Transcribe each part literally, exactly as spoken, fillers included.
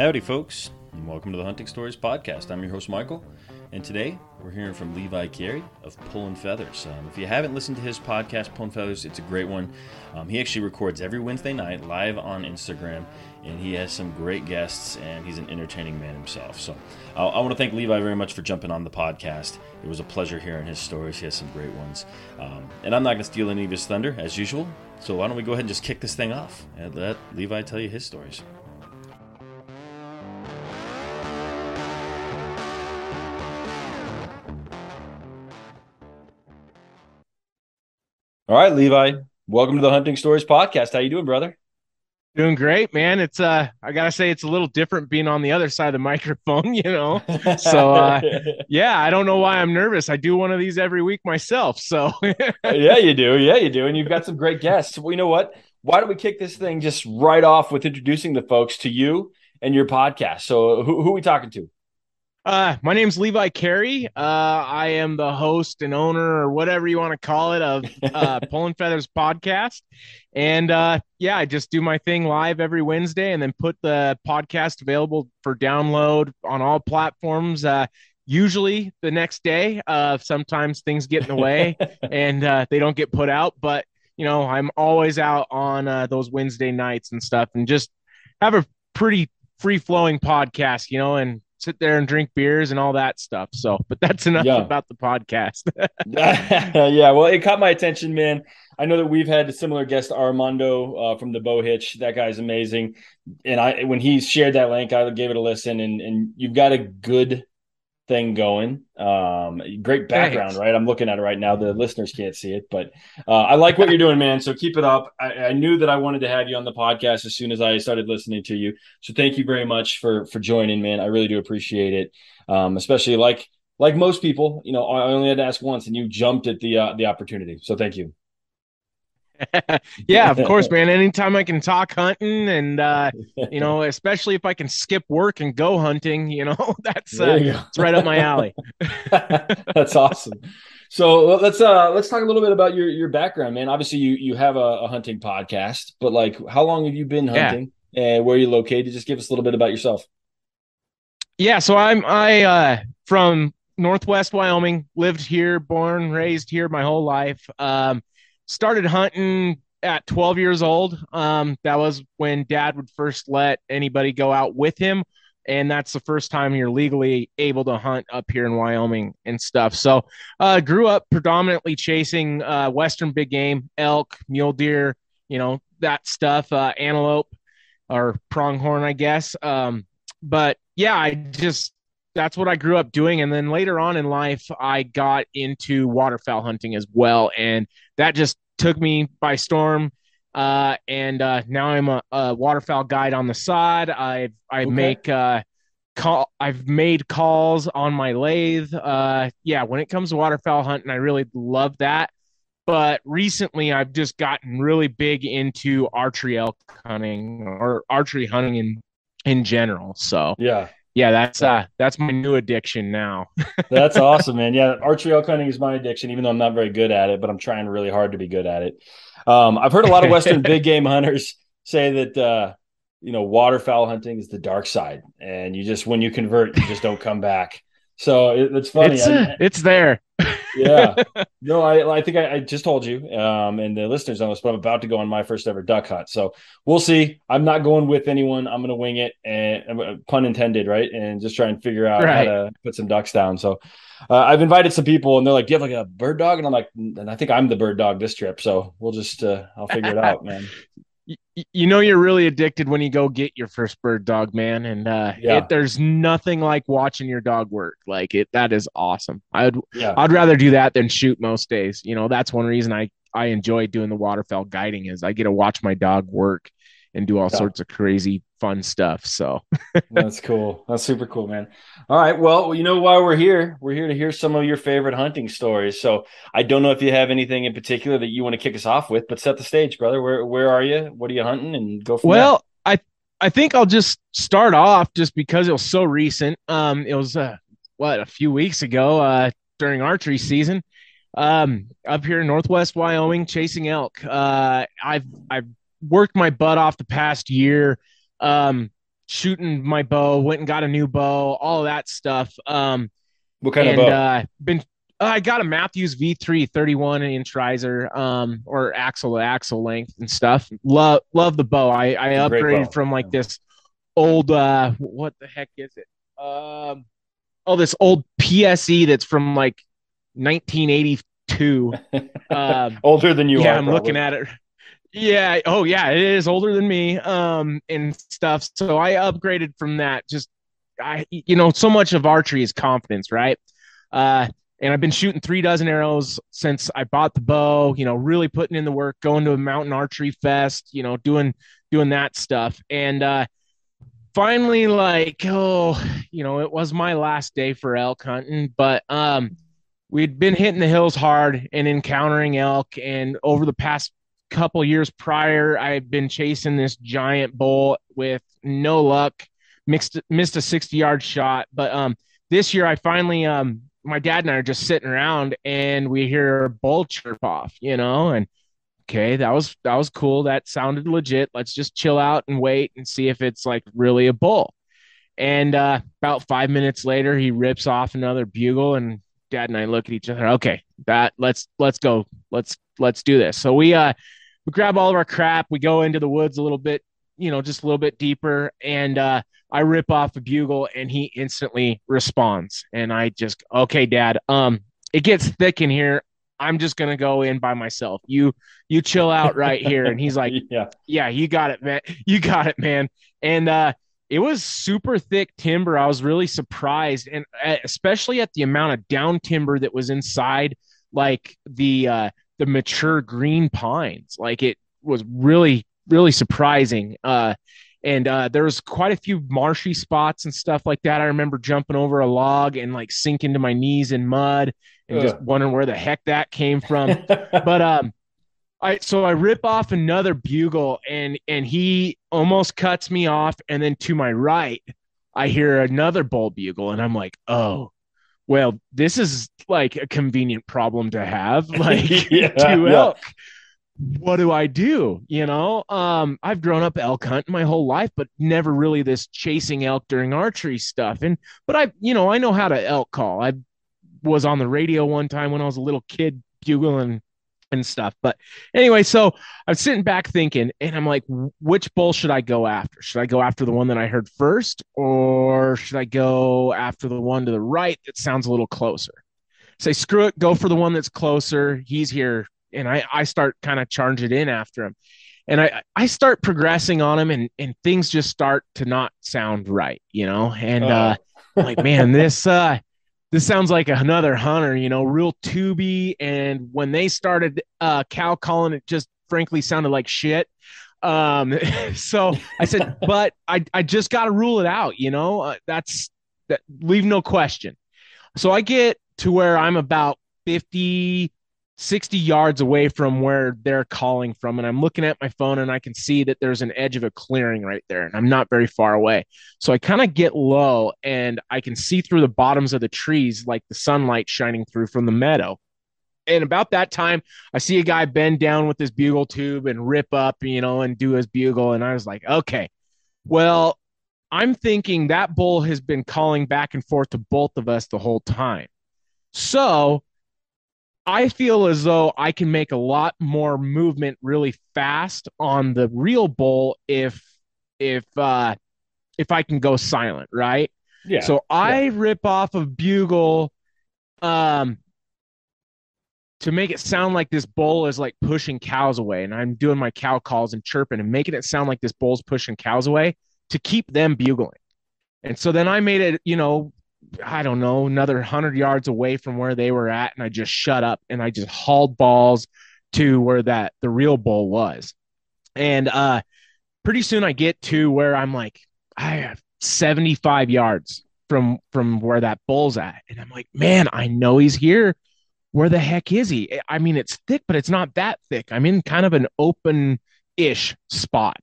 Howdy, folks, and welcome to the Hunting Stories Podcast. I'm your host, Michael, and today we're hearing from Levi Kary of Pull'n Feathers. Um, if you haven't listened to his podcast, Pull'n Feathers, it's a great one. Um, he actually records every Wednesday night live on Instagram, and he has some great guests, and he's an entertaining man himself. So uh, I want to thank Levi very much for jumping on the podcast. It was a pleasure hearing his stories. He has some great ones. Um, and I'm not going to steal any of his thunder, as usual, so why don't we go ahead and just kick this thing off and let Levi tell you his stories. All right, Levi, welcome to the Hunting Stories Podcast. How you doing, brother? Doing great, man. It's uh, I gotta say, it's a little different being on the other side of the microphone, you know. So uh, yeah, I don't know why I'm nervous. I do one of these every week myself. So yeah, you do, yeah, you do, and you've got some great guests. Well, you know what? Why don't we kick this thing just right off with introducing the folks to you and your podcast? So who, who are we talking to? Uh, my name's Levi Kary. Uh, I am the host and owner or whatever you want to call it of uh, Pull'n Feathers Podcast. And uh, yeah, I just do my thing live every Wednesday and then put the podcast available for download on all platforms. Uh, usually the next day, uh, sometimes things get in the way and uh, they don't get put out. But, you know, I'm always out on uh, those Wednesday nights and stuff and just have a pretty free flowing podcast, you know, and sit there and drink beers and all that stuff. So, but that's enough yeah. about the podcast. Yeah. Well, it caught my attention, man. I know that we've had a similar guest, Armando uh, from the Bow Hitch. That guy's amazing. And I, when he shared that link, I gave it a listen and, and you've got a good thing going. Um, great background, Thanks. Right? I'm looking at it right now. The listeners can't see it, but uh, I like what you're doing, man. So keep it up. I, I knew that I wanted to have you on the podcast as soon as I started listening to you. So thank you very much for, for joining, man. I really do appreciate it. Um, especially like, like most people, you know, I only had to ask once and you jumped at the, uh, the opportunity. So thank you. Yeah, of course, man. Anytime I can talk hunting and, uh, you know, especially if I can skip work and go hunting, you know, that's uh, you it's right up my alley. That's awesome. So let's uh, let's talk a little bit about your, your background, man. Obviously, you, you have a, a hunting podcast, but like how long have you been hunting yeah. and where are you located? Just give us a little bit about yourself. Yeah, so I'm I uh, from Northwest Wyoming, lived here, born, raised here my whole life. Um Started hunting at twelve years old. Um, that was when dad would first let anybody go out with him. And that's the first time you're legally able to hunt up here in Wyoming and stuff. So uh, grew up predominantly chasing uh, Western big game, elk, mule deer, you know, that stuff, uh, antelope or pronghorn, I guess. Um, but yeah, I just, that's what I grew up doing. And then later on in life, I got into waterfowl hunting as well. And that just took me by storm. Uh, and uh, now I'm a, a waterfowl guide on the side. I I okay. make uh, call. I've made calls on my lathe. Uh, yeah, when it comes to waterfowl hunting, I really love that. But recently, I've just gotten really big into archery elk hunting or archery hunting in in general. So yeah. Yeah, that's uh, that's my new addiction now. That's awesome, man. Yeah, archery elk hunting is my addiction, even though I'm not very good at it, but I'm trying really hard to be good at it. Um, I've heard a lot of Western big game hunters say that, uh, you know, waterfowl hunting is the dark side. And you just, when you convert, you just don't come back. So it, it's funny. It's, I, it's there. Yeah. No, I, I think I, I just told you, um, and the listeners know this, but I'm about to go on my first ever duck hunt. So we'll see. I'm not going with anyone. I'm going to wing it, and pun intended, right? And just try and figure out right. how to put some ducks down. So uh, I've invited some people, and they're like, do you have like a bird dog? And I'm like, and I think I'm the bird dog this trip. So we'll just, uh, I'll figure it out, man. You know, you're really addicted when you go get your first bird dog, man. And uh, yeah. it, there's nothing like watching your dog work like it. That is awesome. I would, yeah. I'd rather do that than shoot most days. You know, that's one reason I, I enjoy doing the waterfowl guiding is I get to watch my dog work and do all yeah. sorts of crazy fun stuff. So that's cool. That's super cool, man. All right. Well, you know why we're here. We're here to hear some of your favorite hunting stories. So I don't know if you have anything in particular that you want to kick us off with, but set the stage, brother. Where where are you? What are you hunting? And go from well, there. I I think I'll just start off just because it was so recent. Um, it was uh, what a few weeks ago uh, during archery season, um, up here in Northwest Wyoming chasing elk. Uh, I've I've worked my butt off the past year. Um, shooting my bow, went and got a new bow, all that stuff. Um, what kind and, of bow? Uh, been, uh, I got a Matthews V three thirty-one inch riser, um, or axle to axle length and stuff. Love, love the bow. I, I upgraded bow. from like yeah. this old, uh, what the heck is it? Um, oh, this old P S E that's from like nineteen eighty-two. Um, older than you yeah, are. Yeah, I'm probably. looking at it. Yeah. Oh, yeah. It is older than me, um, and stuff. So I upgraded from that. Just, I, you know, so much of archery is confidence, right? Uh, and I've been shooting three dozen arrows since I bought the bow. You know, really putting in the work, going to a mountain archery fest. You know, doing doing that stuff. And uh, finally, like, oh, you know, it was my last day for elk hunting, but um, we'd been hitting the hills hard and encountering elk, and over the past couple years prior, I've been chasing this giant bull with no luck, mixed, missed a sixty yard shot. But um, this year I finally, um, my dad and I are just sitting around and we hear a bull chirp off, you know, and okay, that was, that was cool. That sounded legit. Let's just chill out and wait and see if it's like really a bull. And uh, about five minutes later, he rips off another bugle, and Dad and I look at each other. Okay, that let's, let's go. Let's, let's do this. So we, uh, we grab all of our crap. We go into the woods a little bit, you know, just a little bit deeper. And uh, I rip off a bugle, and he instantly responds. And I just, okay, Dad, um, it gets thick in here. I'm just going to go in by myself. You, you chill out right here. And he's like, yeah, yeah, you got it, man. You got it, man. And uh, it was super thick timber. I was really surprised. And especially at the amount of down timber that was inside, like the, uh, the mature green pines. Like it was really, really surprising. Uh, and uh, there was quite a few marshy spots and stuff like that. I remember jumping over a log and like sinking to my knees in mud and Ugh. just wondering where the heck that came from. But um, I, so I rip off another bugle, and, and he almost cuts me off. And then to my right, I hear another bull bugle, and I'm like, oh, well, this is like a convenient problem to have, like yeah, to elk. Yeah. What do I do? You know, um, I've grown up elk hunting my whole life, but never really this chasing elk during archery stuff. And, but I, you know, I know how to elk call. I was on the radio one time when I was a little kid bugling and stuff. But anyway, so I'm sitting back thinking, and I'm like, which bull should I go after? Should I go after the one that I heard first, or should I go after the one to the right that sounds a little closer? Say, screw it, go for the one that's closer. He's here. And I, I start kind of charging in after him. And I, I start progressing on him, and, and things just start to not sound right, you know? And oh. uh, I'm like, man, this, uh, this sounds like another hunter, you know, real tubey. And when they started uh, cow calling, it just frankly sounded like shit. Um, so I said, but I, I just got to rule it out. You know, uh, that's that leave no question. So I get to where I'm about fifty, sixty yards away from where they're calling from. And I'm looking at my phone, and I can see that there's an edge of a clearing right there, and I'm not very far away. So I kind of get low, and I can see through the bottoms of the trees, like the sunlight shining through from the meadow. And about that time, I see a guy bend down with his bugle tube and rip up, you know, and do his bugle. And I was like, okay, well, I'm thinking that bull has been calling back and forth to both of us the whole time. So I feel as though I can make a lot more movement really fast on the real bull if if uh, if I can go silent, right? Yeah. So I yeah. rip off a bugle um, to make it sound like this bull is like pushing cows away, and I'm doing my cow calls and chirping and making it sound like this bull's pushing cows away to keep them bugling. And so then I made it, you know, I don't know, another one hundred yards away from where they were at, and I just shut up, and I just hauled balls to where that the real bull was. And uh, pretty soon I get to where I'm like, I have seventy-five yards from from where that bull's at. And I'm like, man, I know he's here. Where the heck is he? I mean, it's thick, but it's not that thick. I'm in kind of an open-ish spot.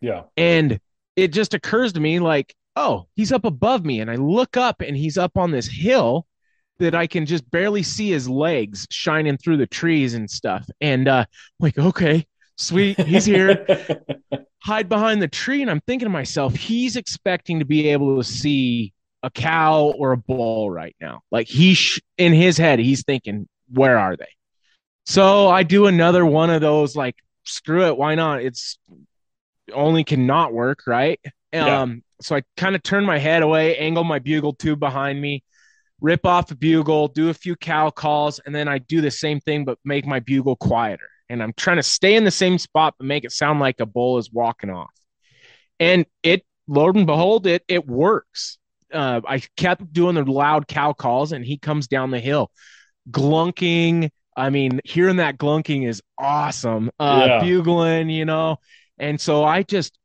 Yeah. And it just occurs to me, like, oh, he's up above me. And I look up, and he's up on this hill that I can just barely see his legs shining through the trees and stuff. And uh, I'm like, okay, sweet, he's here. Hide behind the tree. And I'm thinking to myself, he's expecting to be able to see a cow or a bull right now. Like he sh- in his head, he's thinking, where are they? So I do another one of those, like, screw it. Why not? It's only cannot work. Right. Yeah. Um, so I kind of turn my head away, angle my bugle tube behind me, rip off a bugle, do a few cow calls. And then I do the same thing, but make my bugle quieter. And I'm trying to stay in the same spot, but make it sound like a bull is walking off. And it, lo and behold, it, it works. Uh, I kept doing the loud cow calls and he comes down the hill glunking. I mean, hearing that glunking is awesome. Uh, yeah. Bugling, you know? And so I just,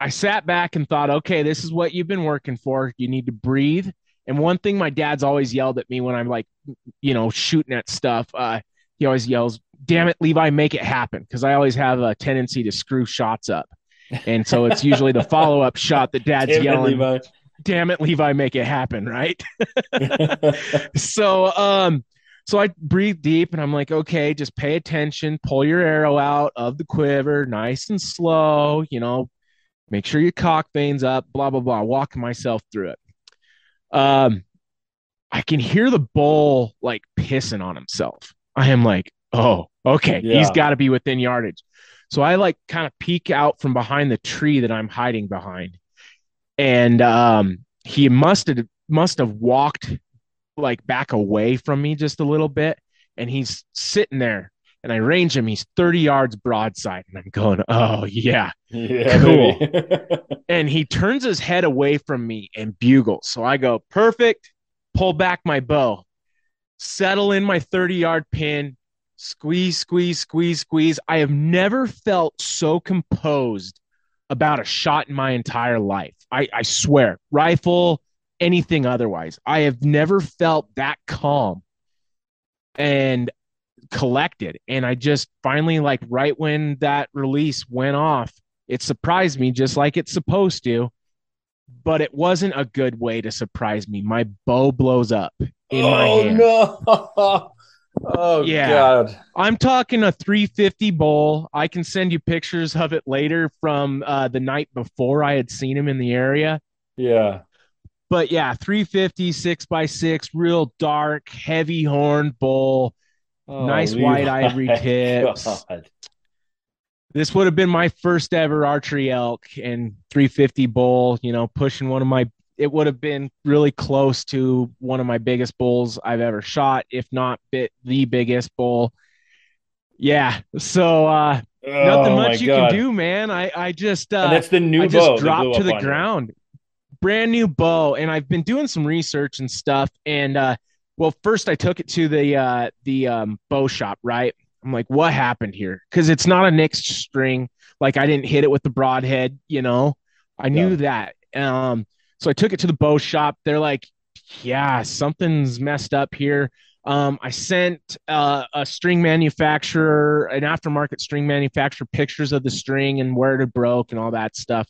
I sat back and thought, okay, this is what you've been working for. You need to breathe. And one thing my dad's always yelled at me when I'm like, you know, shooting at stuff, uh, he always yells, damn it, Levi, make it happen. Cause I always have a tendency to screw shots up. And so it's usually the follow-up shot that dad's damn yelling, it, damn it, Levi, make it happen. Right. so, um, So I breathe deep and I'm like, okay, just pay attention, pull your arrow out of the quiver, nice and slow, you know, make sure your cock vein's up, blah, blah, blah, walking myself through it. Um, I can hear the bull like pissing on himself. I am like, oh, okay, yeah. He's got to be within yardage. So I like kind of peek out from behind the tree that I'm hiding behind. And um, he must have must have walked like back away from me just a little bit, and he's sitting there and I range him. He's thirty yards broadside and I'm going, oh yeah, yeah cool. And he turns his head away from me and bugles. So I go, perfect, pull back my bow, settle in my thirty yard pin, squeeze, squeeze, squeeze, squeeze. I have never felt so composed about a shot in my entire life. I, I swear, rifle, anything otherwise, I have never felt that calm and collected. And I just finally, like right when that release went off, it surprised me just like it's supposed to, but it wasn't a good way to surprise me. My bow blows up in oh, my hand. No. Oh yeah. God. I'm talking a three fifty bull. I can send you pictures of it later from uh, the night before I had seen him in the area. Yeah. But yeah, three fifty, six by six, real dark, heavy horned bull, oh, nice wide ivory tips. God. This would have been my first ever archery elk and three fifty bull, you know, pushing one of my, it would have been really close to one of my biggest bulls I've ever shot, if not bit the biggest bull. Yeah. So, uh, oh, nothing much you God. Can do, man. I, I just, uh, and that's the new I just dropped to the ground. You. Brand new bow. And I've been doing some research and stuff. And, uh, well, first I took it to the, uh, the, um, bow shop, right? I'm like, what happened here? Cause it's not a next string. Like I didn't hit it with the broadhead, you know, I knew yeah. that. Um, so I took it to the bow shop. They're like, yeah, something's messed up here. Um, I sent, uh, a string manufacturer, an aftermarket string manufacturer, pictures of the string and where it broke and all that stuff.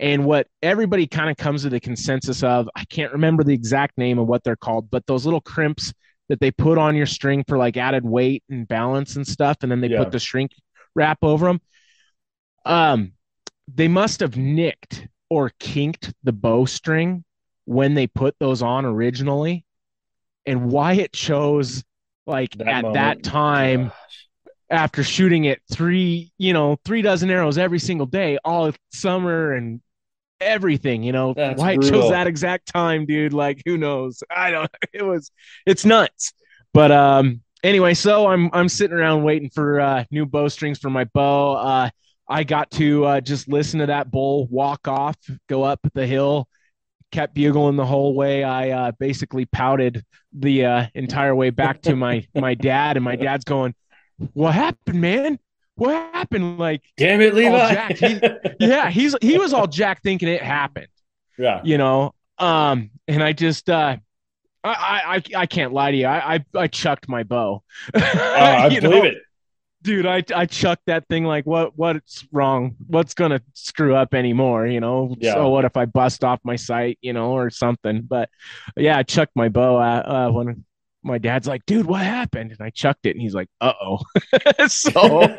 And what everybody kind of comes to the consensus of, I can't remember the exact name of what they're called, but those little crimps that they put on your string for like added weight and balance and stuff. And then they yeah. put the shrink wrap over them. Um, they must have nicked or kinked the bowstring when they put those on originally. And why it chose like that at moment. That time. Gosh. After shooting it three, you know, three dozen arrows every single day, all summer and everything, you know, that's why it brutal. Chose that exact time, dude. Like, who knows? I don't, it was, it's nuts. But, um, anyway, so I'm, I'm sitting around waiting for, uh, new bowstrings for my bow. Uh, I got to, uh, just listen to that bull walk off, go up the hill, kept bugling the whole way. I, uh, basically pouted the, uh, entire way back to my, my dad, and my dad's going, what happened, man? What happened? Like, damn it, Levi. He, yeah, he's he was all jacked thinking it happened. Yeah, you know. Um, and I just, uh, I, I, I can't lie to you. I, I, I chucked my bow. Uh, I believe know? It, dude. I, I chucked that thing. Like, what, what's wrong? What's gonna screw up anymore? You know. Yeah. So what if I bust off my sight? You know, or something. But yeah, I chucked my bow uh, uh, when my dad's like, dude, what happened? And I chucked it, and he's like, uh-oh. So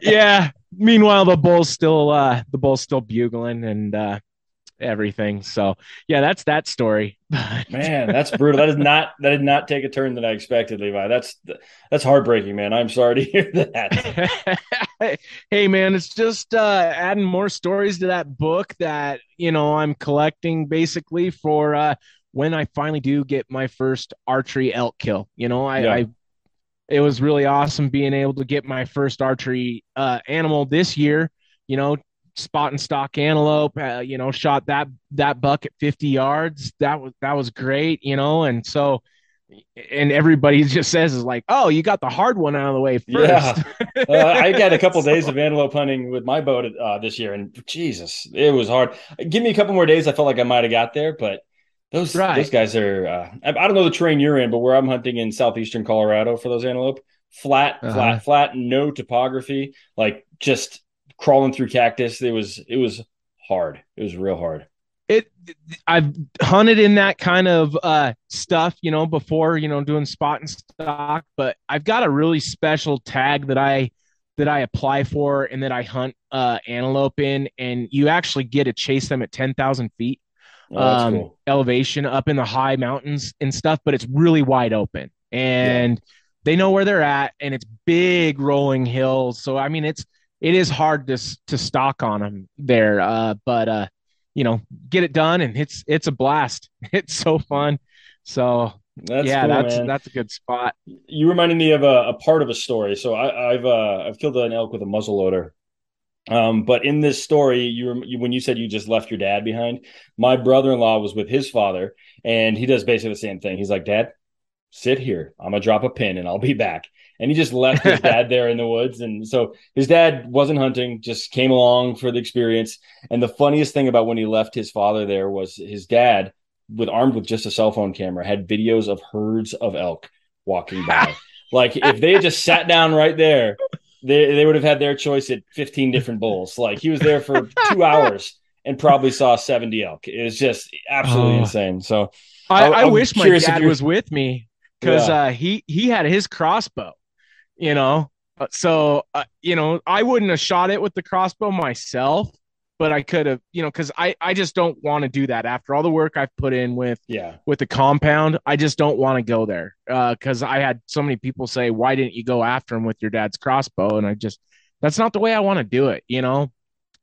yeah. Meanwhile, the bull's still uh, the bull's still bugling and uh, everything. So yeah, that's that story. Man, that's brutal. That is not that did not take a turn that I expected, Levi. That's that's heartbreaking, man. I'm sorry to hear that. Hey, man, it's just uh, adding more stories to that book that, you know, I'm collecting basically for uh, when I finally do get my first archery elk kill. You know, I, yeah. I it was really awesome being able to get my first archery uh, animal this year, you know, spot and stock antelope, uh, you know, shot that, that buck at fifty yards. That was, that was great, you know? And so, and everybody just says is like, oh, you got the hard one out of the way first. Yeah. uh, I got a couple of days of antelope hunting with my boat uh, this year, and Jesus, it was hard. Give me a couple more days. I felt like I might've got there, but those, right. those guys are, uh, I don't know the terrain you're in, but where I'm hunting in southeastern Colorado for those antelope, flat, uh-huh. flat, flat, no topography, like just crawling through cactus. It was, it was hard. It was real hard. It, I've hunted in that kind of uh, stuff, you know, before, you know, doing spot and stock, but I've got a really special tag that I, that I apply for and that I hunt uh, antelope in, and you actually get to chase them at ten thousand feet. Oh, um, cool. Elevation up in the high mountains and stuff, but it's really wide open and yeah. they know where they're at, and it's big rolling hills. So, I mean, it's, it is hard to, to stalk on them there. Uh, but, uh, you know, get it done. And it's, it's a blast. It's so fun. So that's yeah, cool, that's, man. That's a good spot. You reminded me of a, a part of a story. So I, I've, uh, I've killed an elk with a muzzleloader. Um, but in this story, you, were, you when you said you just left your dad behind, my brother-in-law was with his father, and he does basically the same thing. He's like, Dad, sit here. I'm going to drop a pin and I'll be back. And he just left his dad there in the woods. And so his dad wasn't hunting, just came along for the experience. And the funniest thing about when he left his father there was his dad, with armed with just a cell phone camera, had videos of herds of elk walking by. Like if they had just sat down right there, They they would have had their choice at fifteen different bulls. Like he was there for two hours and probably saw seventy elk. It was just absolutely oh. insane. So I, I, I wish my dad was with me because yeah. uh, he he had his crossbow, you know. So uh, you know, I wouldn't have shot it with the crossbow myself, but I could have, you know, because I I just don't want to do that after all the work I've put in with yeah. with the compound. I just don't want to go there because uh, I had so many people say, why didn't you go after him with your dad's crossbow? And I just, that's not the way I want to do it, you know.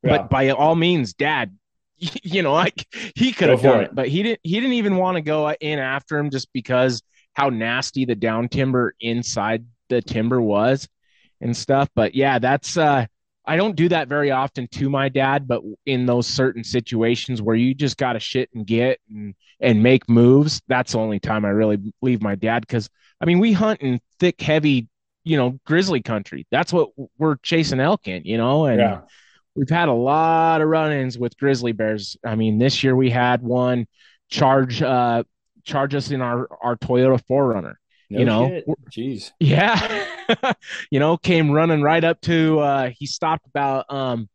Yeah. But by all means, Dad, you know, like he could have done it. it, but he didn't. He didn't even want to go in after him just because how nasty the down timber inside the timber was and stuff. But yeah, that's. uh I don't do that very often to my dad, but in those certain situations where you just got to shit and get and, and make moves, that's the only time I really leave my dad. Cause I mean, we hunt in thick, heavy, you know, grizzly country. That's what we're chasing elk in, you know, and yeah. we've had a lot of run-ins with grizzly bears. I mean, this year we had one charge, uh, charge us in our, our Toyota four runner. No you know, jeez, yeah, you know, came running right up to. Uh, he stopped about um,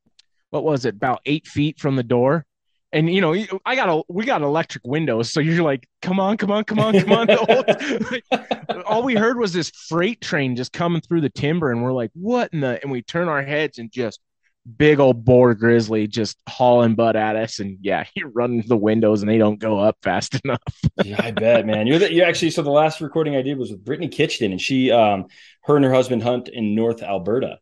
what was it, about eight feet from the door, and you know, I got a we got electric windows, so you're like, come on, come on, come on, come on. The whole, like, all we heard was this freight train just coming through the timber, and we're like, what in the? And we turn our heads and just big old boar grizzly just hauling butt at us, and yeah, he runs the windows and they don't go up fast enough. Yeah, I bet, man. You're the, you actually. So the last recording I did was with Brittany Kitchton, and she, um, her and her husband hunt in North Alberta,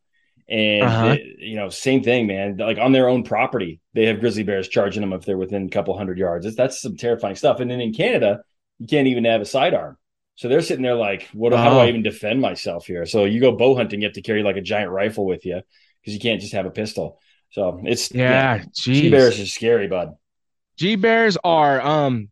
and uh-huh. it, you know, same thing, man. Like on their own property, they have grizzly bears charging them if they're within a couple hundred yards. It's, that's some terrifying stuff. And then in Canada, you can't even have a sidearm. So they're sitting there like, what? Wow. How do I even defend myself here? So you go bow hunting, you have to carry like a giant rifle with you. Because you can't just have a pistol. So it's yeah, yeah. G bears are scary, bud. G bears are, um,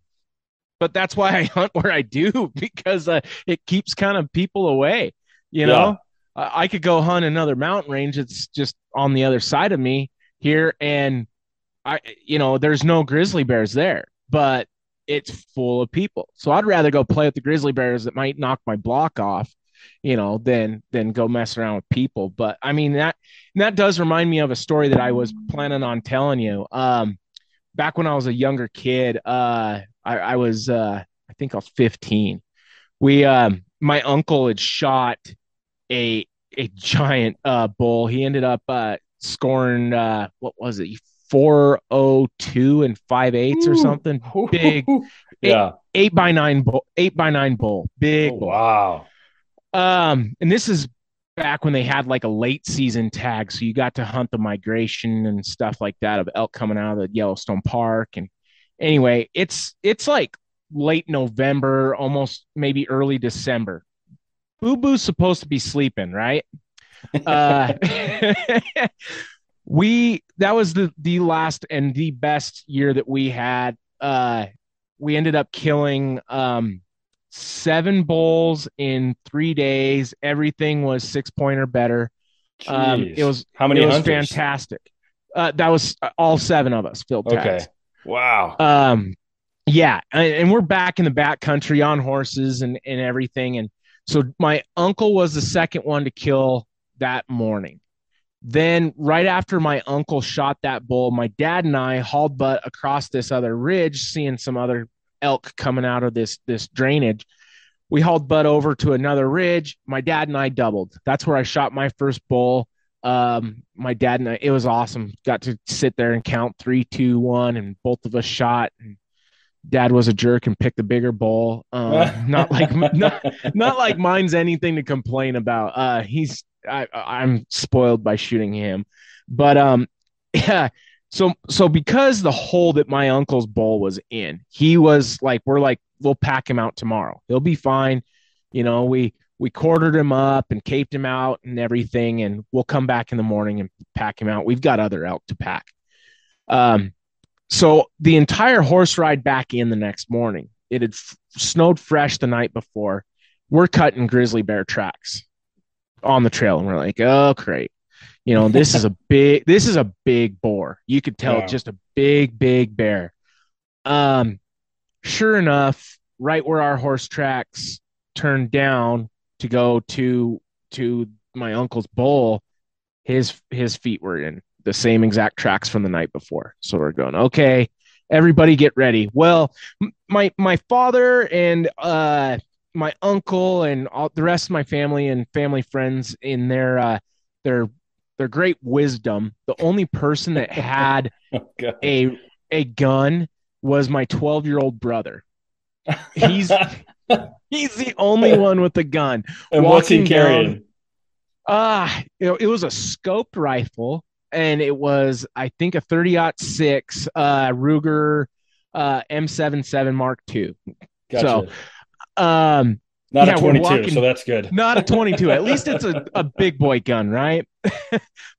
but that's why I hunt where I do, because uh, it keeps kind of people away. You yeah. know, uh, I could go hunt another mountain range that's just on the other side of me here, and I, you know, there's no grizzly bears there, but it's full of people. So I'd rather go play with the grizzly bears that might knock my block off, you know, then, then go mess around with people. But I mean, that, that does remind me of a story that I was planning on telling you. Um, back when I was a younger kid, uh, I, I was, uh, I think I was fifteen. we um, my uncle had shot a a giant uh, bull. He ended up uh, scoring uh, what was it, four oh two and five eighths or something. Big, yeah, eight, eight by nine bull, eight by nine bull, big. Oh, wow. Um, and this is back when they had like a late season tag, so you got to hunt the migration and stuff like that of elk coming out of the Yellowstone Park. And anyway, it's it's like late November, almost maybe early December. Boo Boo's supposed to be sleeping, right? Uh, we that was the the last and the best year that we had. Uh, we ended up killing um, seven bulls in three days. Everything was six point or better. Um, it was how many? It was hunters? Fantastic. Uh, that was all seven of us filled tags. Okay. Wow. Um, yeah, and, and we're back in the back country on horses and and everything. And so my uncle was the second one to kill that morning. Then right after my uncle shot that bull, my dad and I hauled butt across this other ridge, seeing some other elk coming out of this this drainage. We hauled butt over to another ridge. My dad and I doubled. That's where I shot my first bull. Um, my dad and I, it was awesome. Got to sit there and count three, two, one, and both of us shot. And Dad was a jerk and picked the bigger bull. Um, not like not, not like mine's anything to complain about. Uh, he's I, I'm spoiled by shooting him, but um, yeah. So, so because the hole that my uncle's bull was in, he was like, we're like, we'll pack him out tomorrow. He'll be fine. You know, we, we quartered him up and caped him out and everything. And we'll come back in the morning and pack him out. We've got other elk to pack. Um, so the entire horse ride back in the next morning, it had f- snowed fresh the night before. We're cutting grizzly bear tracks on the trail. And we're like, oh, great. You know, this is a big, this is a big boar. You could tell, yeah. Just a big, big bear. Um, sure enough, right where our horse tracks turned down to go to, to my uncle's bull, his, his feet were in the same exact tracks from the night before. So we're going, okay, everybody get ready. Well, my, my father and, uh, my uncle and all the rest of my family and family friends in their, uh, their, their great wisdom, the only person that had oh, a a gun was my twelve-year-old brother. He's he's the only one with a gun. And what's he carrying? Ah, uh, it, it was a scoped rifle, and it was, I think, a thirty aught six uh, Ruger uh, M seventy-seven Mark two. Gotcha. So, um, not yeah, a twenty-two, walking, so that's good. Not a twenty-two. At least it's a, a big boy gun, right?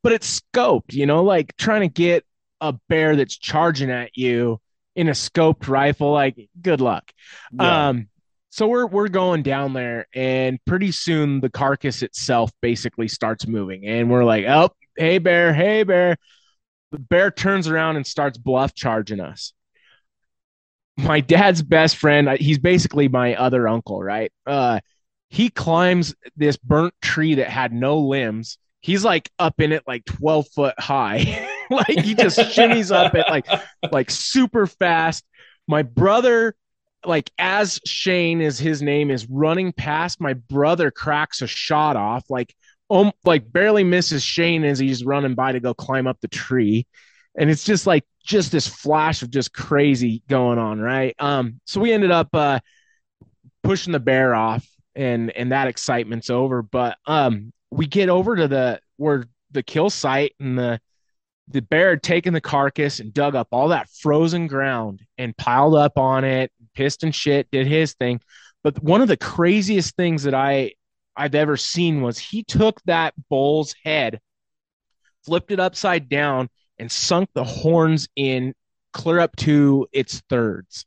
But it's scoped, you know, like trying to get a bear that's charging at you in a scoped rifle. Like, good luck. Yeah. Um, so we're we're going down there, and pretty soon the carcass itself basically starts moving, and we're like, oh, hey bear, hey bear. The bear turns around and starts bluff charging us. My dad's best friend, he's basically my other uncle, right? Uh, he climbs this burnt tree that had no limbs. He's like up in it, like twelve foot high. Like he just shimmies up it like, like super fast. My brother, like as Shane is his name, is running past. My brother cracks a shot off, like, um, like barely misses Shane as he's running by to go climb up the tree. And it's just like, just this flash of just crazy going on. Right. Um, so we ended up, uh, pushing the bear off, and, and that excitement's over. But, um, we get over to the, where the kill site, and the, the bear had taken the carcass and dug up all that frozen ground and piled up on it, pissed and shit, did his thing. But one of the craziest things that I I've ever seen was he took that bull's head, flipped it upside down, and sunk the horns in clear up to its thirds.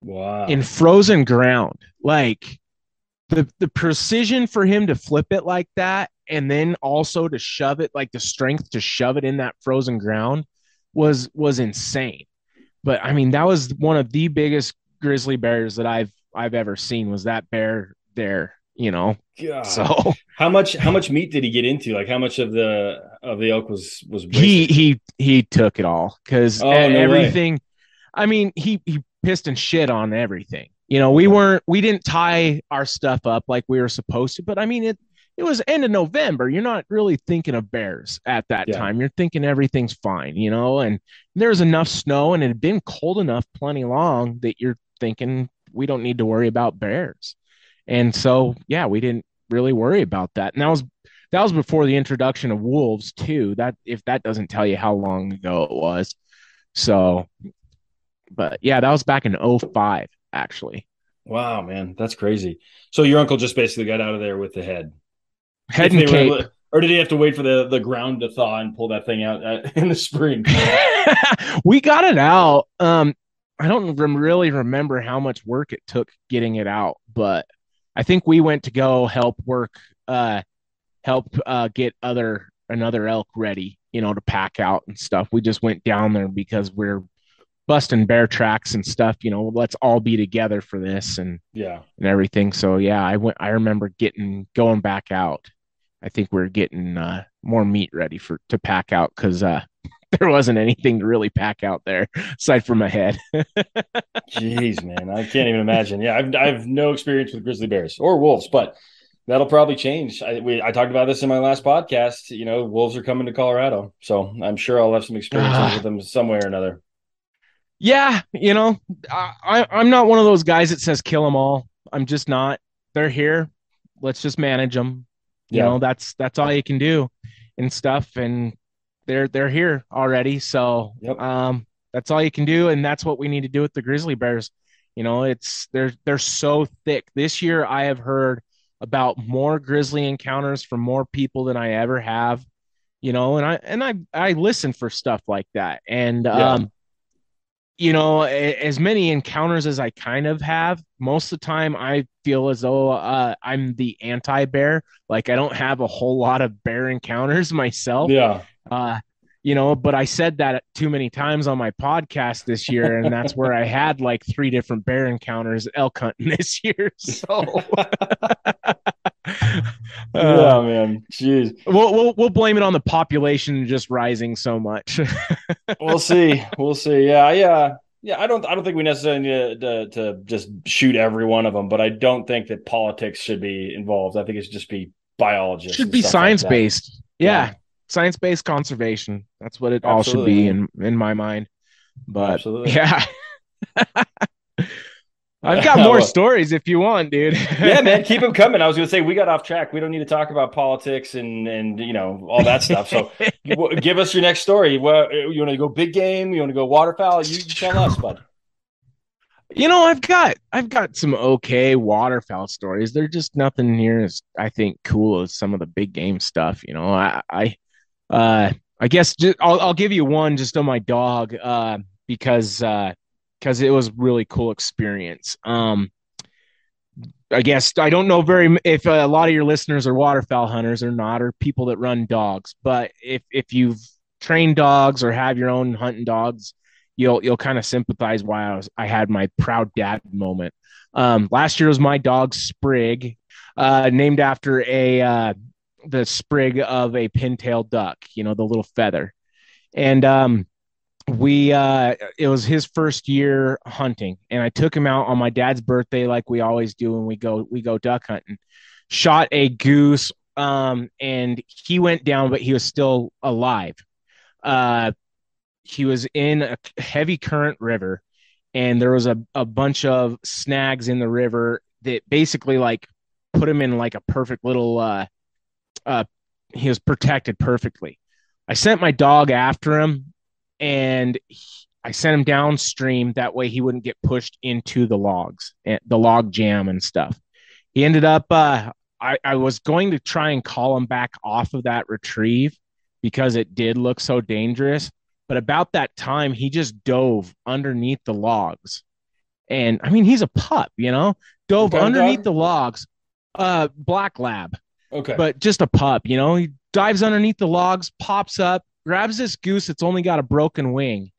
Wow. In frozen ground. Like the, the precision for him to flip it like that, and then also to shove it, like the strength to shove it in that frozen ground was, was insane. But I mean, that was one of the biggest grizzly bears that I've, I've ever seen, was that bear there, you know? God. So how much, how much meat did he get into? Like how much of the, of the elk was, was wasted? He, he, he took it all. Cause oh, no everything, way. I mean, he, he pissed and shit on everything. You know, we weren't, we didn't tie our stuff up like we were supposed to, but I mean, it, it was end of November. You're not really thinking of bears at that yeah. time. You're thinking everything's fine, you know, and there's enough snow and it had been cold enough plenty long that you're thinking we don't need to worry about bears. And so, yeah, we didn't really worry about that. And that was, that was before the introduction of wolves too. That, if that doesn't tell you how long ago it was. So, but yeah, that was back in oh five. Actually. Wow, man, that's crazy. So your uncle just basically got out of there with the head. Head and cape. Able, or did he have to wait for the, the ground to thaw and pull that thing out at, in the spring? We got it out. Um, I don't rem- really remember how much work it took getting it out, but I think we went to go help work, uh, help uh, get other another elk ready, you know, to pack out and stuff. We just went down there because we're busting bear tracks and stuff, you know, let's all be together for this and yeah and everything. So yeah, I went, I remember getting, going back out. I think we were getting uh, more meat ready for, to pack out. Cause uh, there wasn't anything to really pack out there aside from my head. Jeez, man. I can't even imagine. Yeah. I've, I've no experience with grizzly bears or wolves, but that'll probably change. I, we, I talked about this in my last podcast, you know, wolves are coming to Colorado. So I'm sure I'll have some experience uh, with them some way or another. Yeah, you know, I, I'm not one of those guys that says kill them all. I'm just not. They're here. Let's just manage them. You yeah. know, that's that's all you can do and stuff. And they're they're here already. So yep. um, that's all you can do. And that's what we need to do with the grizzly bears. You know, it's they're they're so thick. This year, I have heard about more grizzly encounters from more people than I ever have. You know, and I and I I listen for stuff like that. And yeah. um. You know, as many encounters as I kind of have, most of the time I feel as though uh, I'm the anti-bear. Like I don't have a whole lot of bear encounters myself. Yeah. Uh, you know, but I said that too many times on my podcast this year, and that's where I had like three different bear encounters elk hunting this year. So, oh man, jeez. We'll, we'll we'll blame it on the population just rising so much. We'll see, we'll see. Yeah, yeah, yeah. I don't, I don't think we necessarily need to, to, to just shoot every one of them, but I don't think that politics should be involved. I think it should just be biologists. Should be science like based. Yeah. yeah. Science-based conservation. That's what it Absolutely. all should be in, in my mind. But Absolutely. yeah, I've got more stories if you want, dude. Yeah, man, keep them coming. I was going to say, we got off track. We don't need to talk about politics and, and you know, all that stuff. So give us your next story. What, you want to go big game? You want to go waterfowl? You tell us, bud. You know, I've got, I've got some okay waterfowl stories. They're just nothing near as, I think, cool as some of the big game stuff. You know, I, I, Uh, I guess just, I'll, I'll give you one just on my dog, uh, because, uh, cause it was a really cool experience. Um, I guess I don't know very, if a lot of your listeners are waterfowl hunters or not, or people that run dogs, but if, if you've trained dogs or have your own hunting dogs, you'll, you'll kind of sympathize why I was, I had my proud dad moment. Um, last year was my dog Sprig, uh, named after a, uh, the sprig of a pintail duck, you know, the little feather. And um, we, uh, it was his first year hunting, and I took him out on my dad's birthday, like we always do when we go, we go duck hunting. Shot a goose, um, and he went down, but he was still alive. Uh, he was in a heavy current river, and there was a, a bunch of snags in the river that basically like put him in like a perfect little, uh, Uh, he was protected perfectly. I sent my dog after him, and he, I sent him downstream. That way he wouldn't get pushed into the logs and the log jam and stuff. He ended up, uh, I, I was going to try and call him back off of that retrieve because it did look so dangerous. But about that time, he just dove underneath the logs. And I mean, he's a pup, you know, dove okay, underneath dog? the logs, uh, black lab. Okay. But just a pup, you know, he dives underneath the logs, pops up, grabs this goose that's only got a broken wing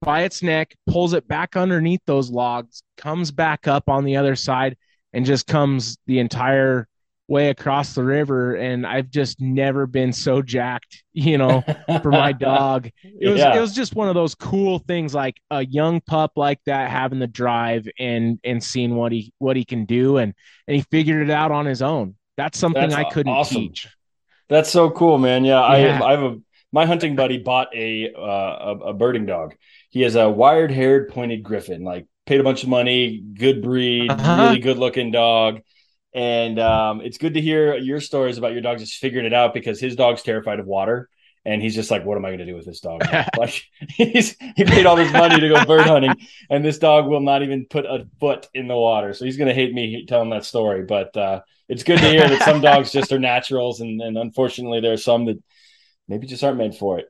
by its neck, pulls it back underneath those logs, comes back up on the other side, and just comes the entire way across the river, and I've just never been so jacked, you know, for my dog. It was yeah. it was just one of those cool things, like a young pup like that having the drive and and seeing what he what he can do, and and he figured it out on his own. That's something That's I couldn't awesome. teach. That's so cool, man. Yeah, yeah. I have, I have a my hunting buddy bought a uh, a, a birding dog. He has a wired-haired pointed griffin, like paid a bunch of money, good breed, uh-huh. really good-looking dog. And um, it's good to hear your stories about your dog just figuring it out, because his dog's terrified of water. And he's just like, what am I going to do with this dog? Like, he's, he paid all this money to go bird hunting, and this dog will not even put a foot in the water. So he's going to hate me telling that story. But uh, it's good to hear that some dogs just are naturals. And, and unfortunately, there are some that maybe just aren't made for it.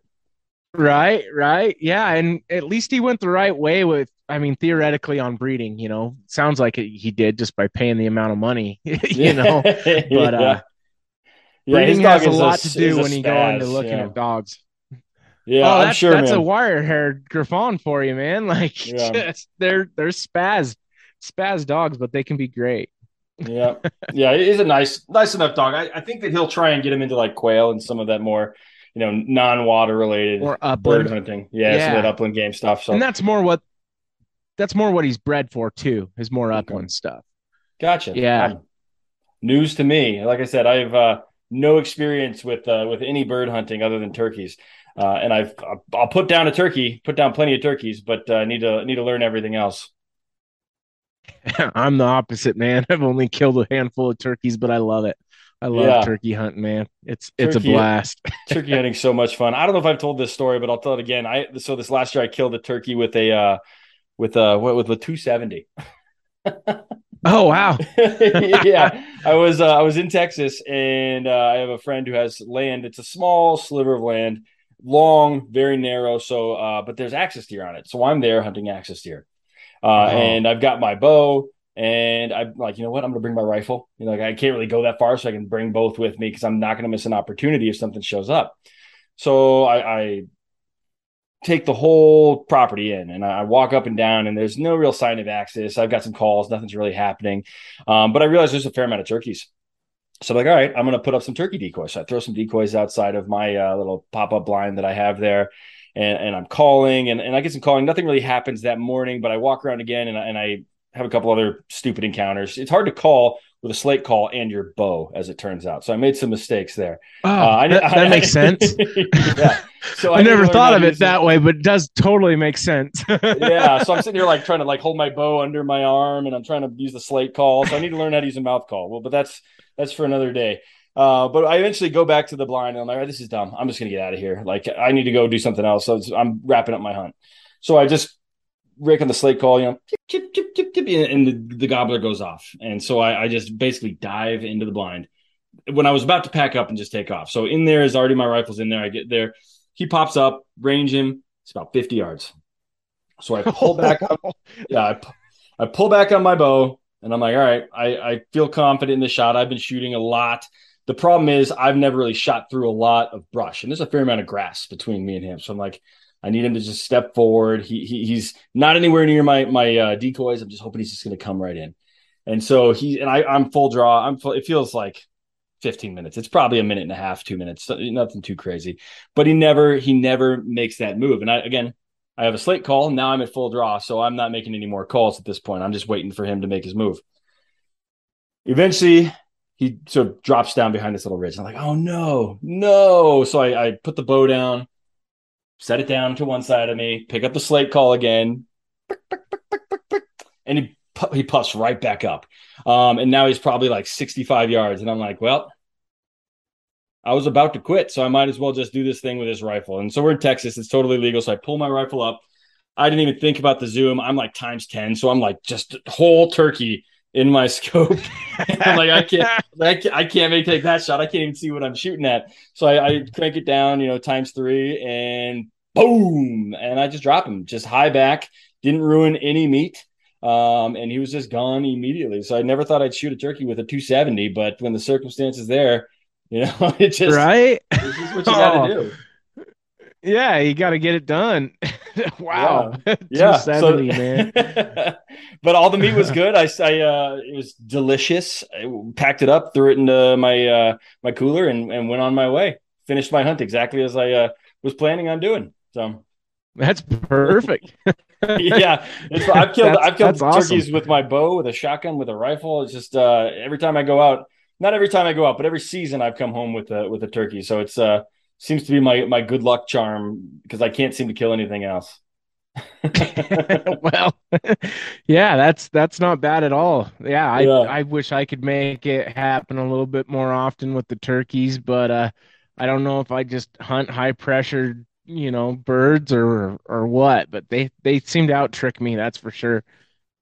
Right, right. Yeah. And at least he went the right way with, I mean, theoretically on breeding, you know, sounds like it, he did just by paying the amount of money, you know, but yeah. uh, yeah, breeding has a lot a, to do when spaz, you go into looking yeah. at dogs. Yeah, oh, I'm that's, sure that's man. a wire-haired Griffon for you, man. Like yeah. just, they're, they're spaz, spaz dogs, but they can be great. yeah. Yeah. He's a nice, nice enough dog. I, I think that he'll try and get him into like quail and some of that more, you know, non-water related or upland. Bird hunting. Yeah, yeah. So that upland game stuff. So. And that's more what, that's more what he's bred for too, is more upland okay. stuff. Gotcha. Yeah. Um, news to me. Like I said, I have uh, no experience with, uh, with any bird hunting other than turkeys. Uh, and I've, I'll put down a turkey, put down plenty of turkeys, but I uh, need to, need to learn everything else. I'm the opposite, man. I've only killed a handful of turkeys, but I love it. I love yeah. turkey hunting, man. It's turkey, it's a blast. Turkey hunting's so much fun. I don't know if I've told this story, but I'll tell it again. I so this last year I killed a turkey with a uh, with a what with a two seventy. Oh wow! Yeah, I was uh, I was in Texas, and uh, I have a friend who has land. It's a small sliver of land, long, very narrow. So, uh, but there's axis deer on it. So I'm there hunting axis deer, uh, oh. and I've got my bow. And I'm like, you know what? I'm going to bring my rifle. You know, like I can't really go that far, so I can bring both with me because I'm not going to miss an opportunity if something shows up. So I, I take the whole property in, and I walk up and down, and there's no real sign of axis. I've got some calls. Nothing's really happening. Um, but I realize there's a fair amount of turkeys. So I'm like, all right, I'm going to put up some turkey decoys. So I throw some decoys outside of my uh, little pop-up blind that I have there. And, and I'm calling, and, and I get some calling. Nothing really happens that morning, but I walk around again, and, and I – have a couple other stupid encounters. It's hard to call with a slate call and your bow, as it turns out. So I made some mistakes there. Oh, uh, I, that, that I, makes I, sense. Yeah. So I, I never thought of it that way, but it does totally make sense. Yeah. So I'm sitting here like trying to like hold my bow under my arm, and I'm trying to use the slate call. So I need to learn how to use a mouth call. Well, but that's, that's for another day. Uh, but I eventually go back to the blind, and I'm like, this is dumb. I'm just going to get out of here. Like I need to go do something else. So it's, I'm wrapping up my hunt. So I just, Rick on the slate call, you know, tip, tip, tip, tip, and the, the gobbler goes off. And so I, I just basically dive into the blind when I was about to pack up and just take off. So in there is already my rifle's in there. I get there. He pops up, range him. It's about fifty yards. So I pull back up. Yeah, I, I pull back on my bow, and I'm like, all right, I, I feel confident in the shot. I've been shooting a lot. The problem is I've never really shot through a lot of brush, and there's a fair amount of grass between me and him. So I'm like, I need him to just step forward. He, he he's not anywhere near my my uh, decoys. I'm just hoping he's just going to come right in. And so he and I I'm full draw. I'm full, it feels like fifteen minutes. It's probably a minute and a half, two minutes. So nothing too crazy. But he never he never makes that move. And I again, I have a slate call. Now I'm at full draw, so I'm not making any more calls at this point. I'm just waiting for him to make his move. Eventually, he sort of drops down behind this little ridge. I'm like, oh no, no. So I, I put the bow down. Set it down to one side of me, pick up the slate call again, and he he puffs right back up. Um, and now he's probably like sixty-five yards. And I'm like, well, I was about to quit, so I might as well just do this thing with this rifle. And so we're in Texas. It's totally legal. So I pull my rifle up. I didn't even think about the zoom. I'm like times ten. So I'm like just whole turkey in my scope. I'm like, I can't, I can't, I can't make take that shot. I can't even see what I'm shooting at. So I, I crank it down, you know, times three, and boom. And I just drop him just high back. Didn't ruin any meat. Um, and he was just gone immediately. So I never thought I'd shoot a turkey with a two seventy, but when the circumstances there, you know, it just, right? It's just what you got to oh. do. Yeah, you got to get it done. Wow. Yeah. two seventy, yeah. So, man. But all the meat was good. I, I uh, it was delicious. I packed it up, threw it into my uh, my cooler, and, and went on my way. Finished my hunt exactly as I uh, was planning on doing. So that's perfect. yeah, it's, I've killed that's, I've killed turkeys awesome. with my bow, with a shotgun, with a rifle. It's just uh, every time I go out. Not every time I go out, but every season I've come home with a with a turkey. So it's uh seems to be my my good luck charm because I can't seem to kill anything else. Well, yeah, that's that's not bad at all. Yeah, I yeah. I wish I could make it happen a little bit more often with the turkeys, but uh, I don't know if I just hunt high pressure, you know, birds or or what. But they they seem to out trick me, that's for sure.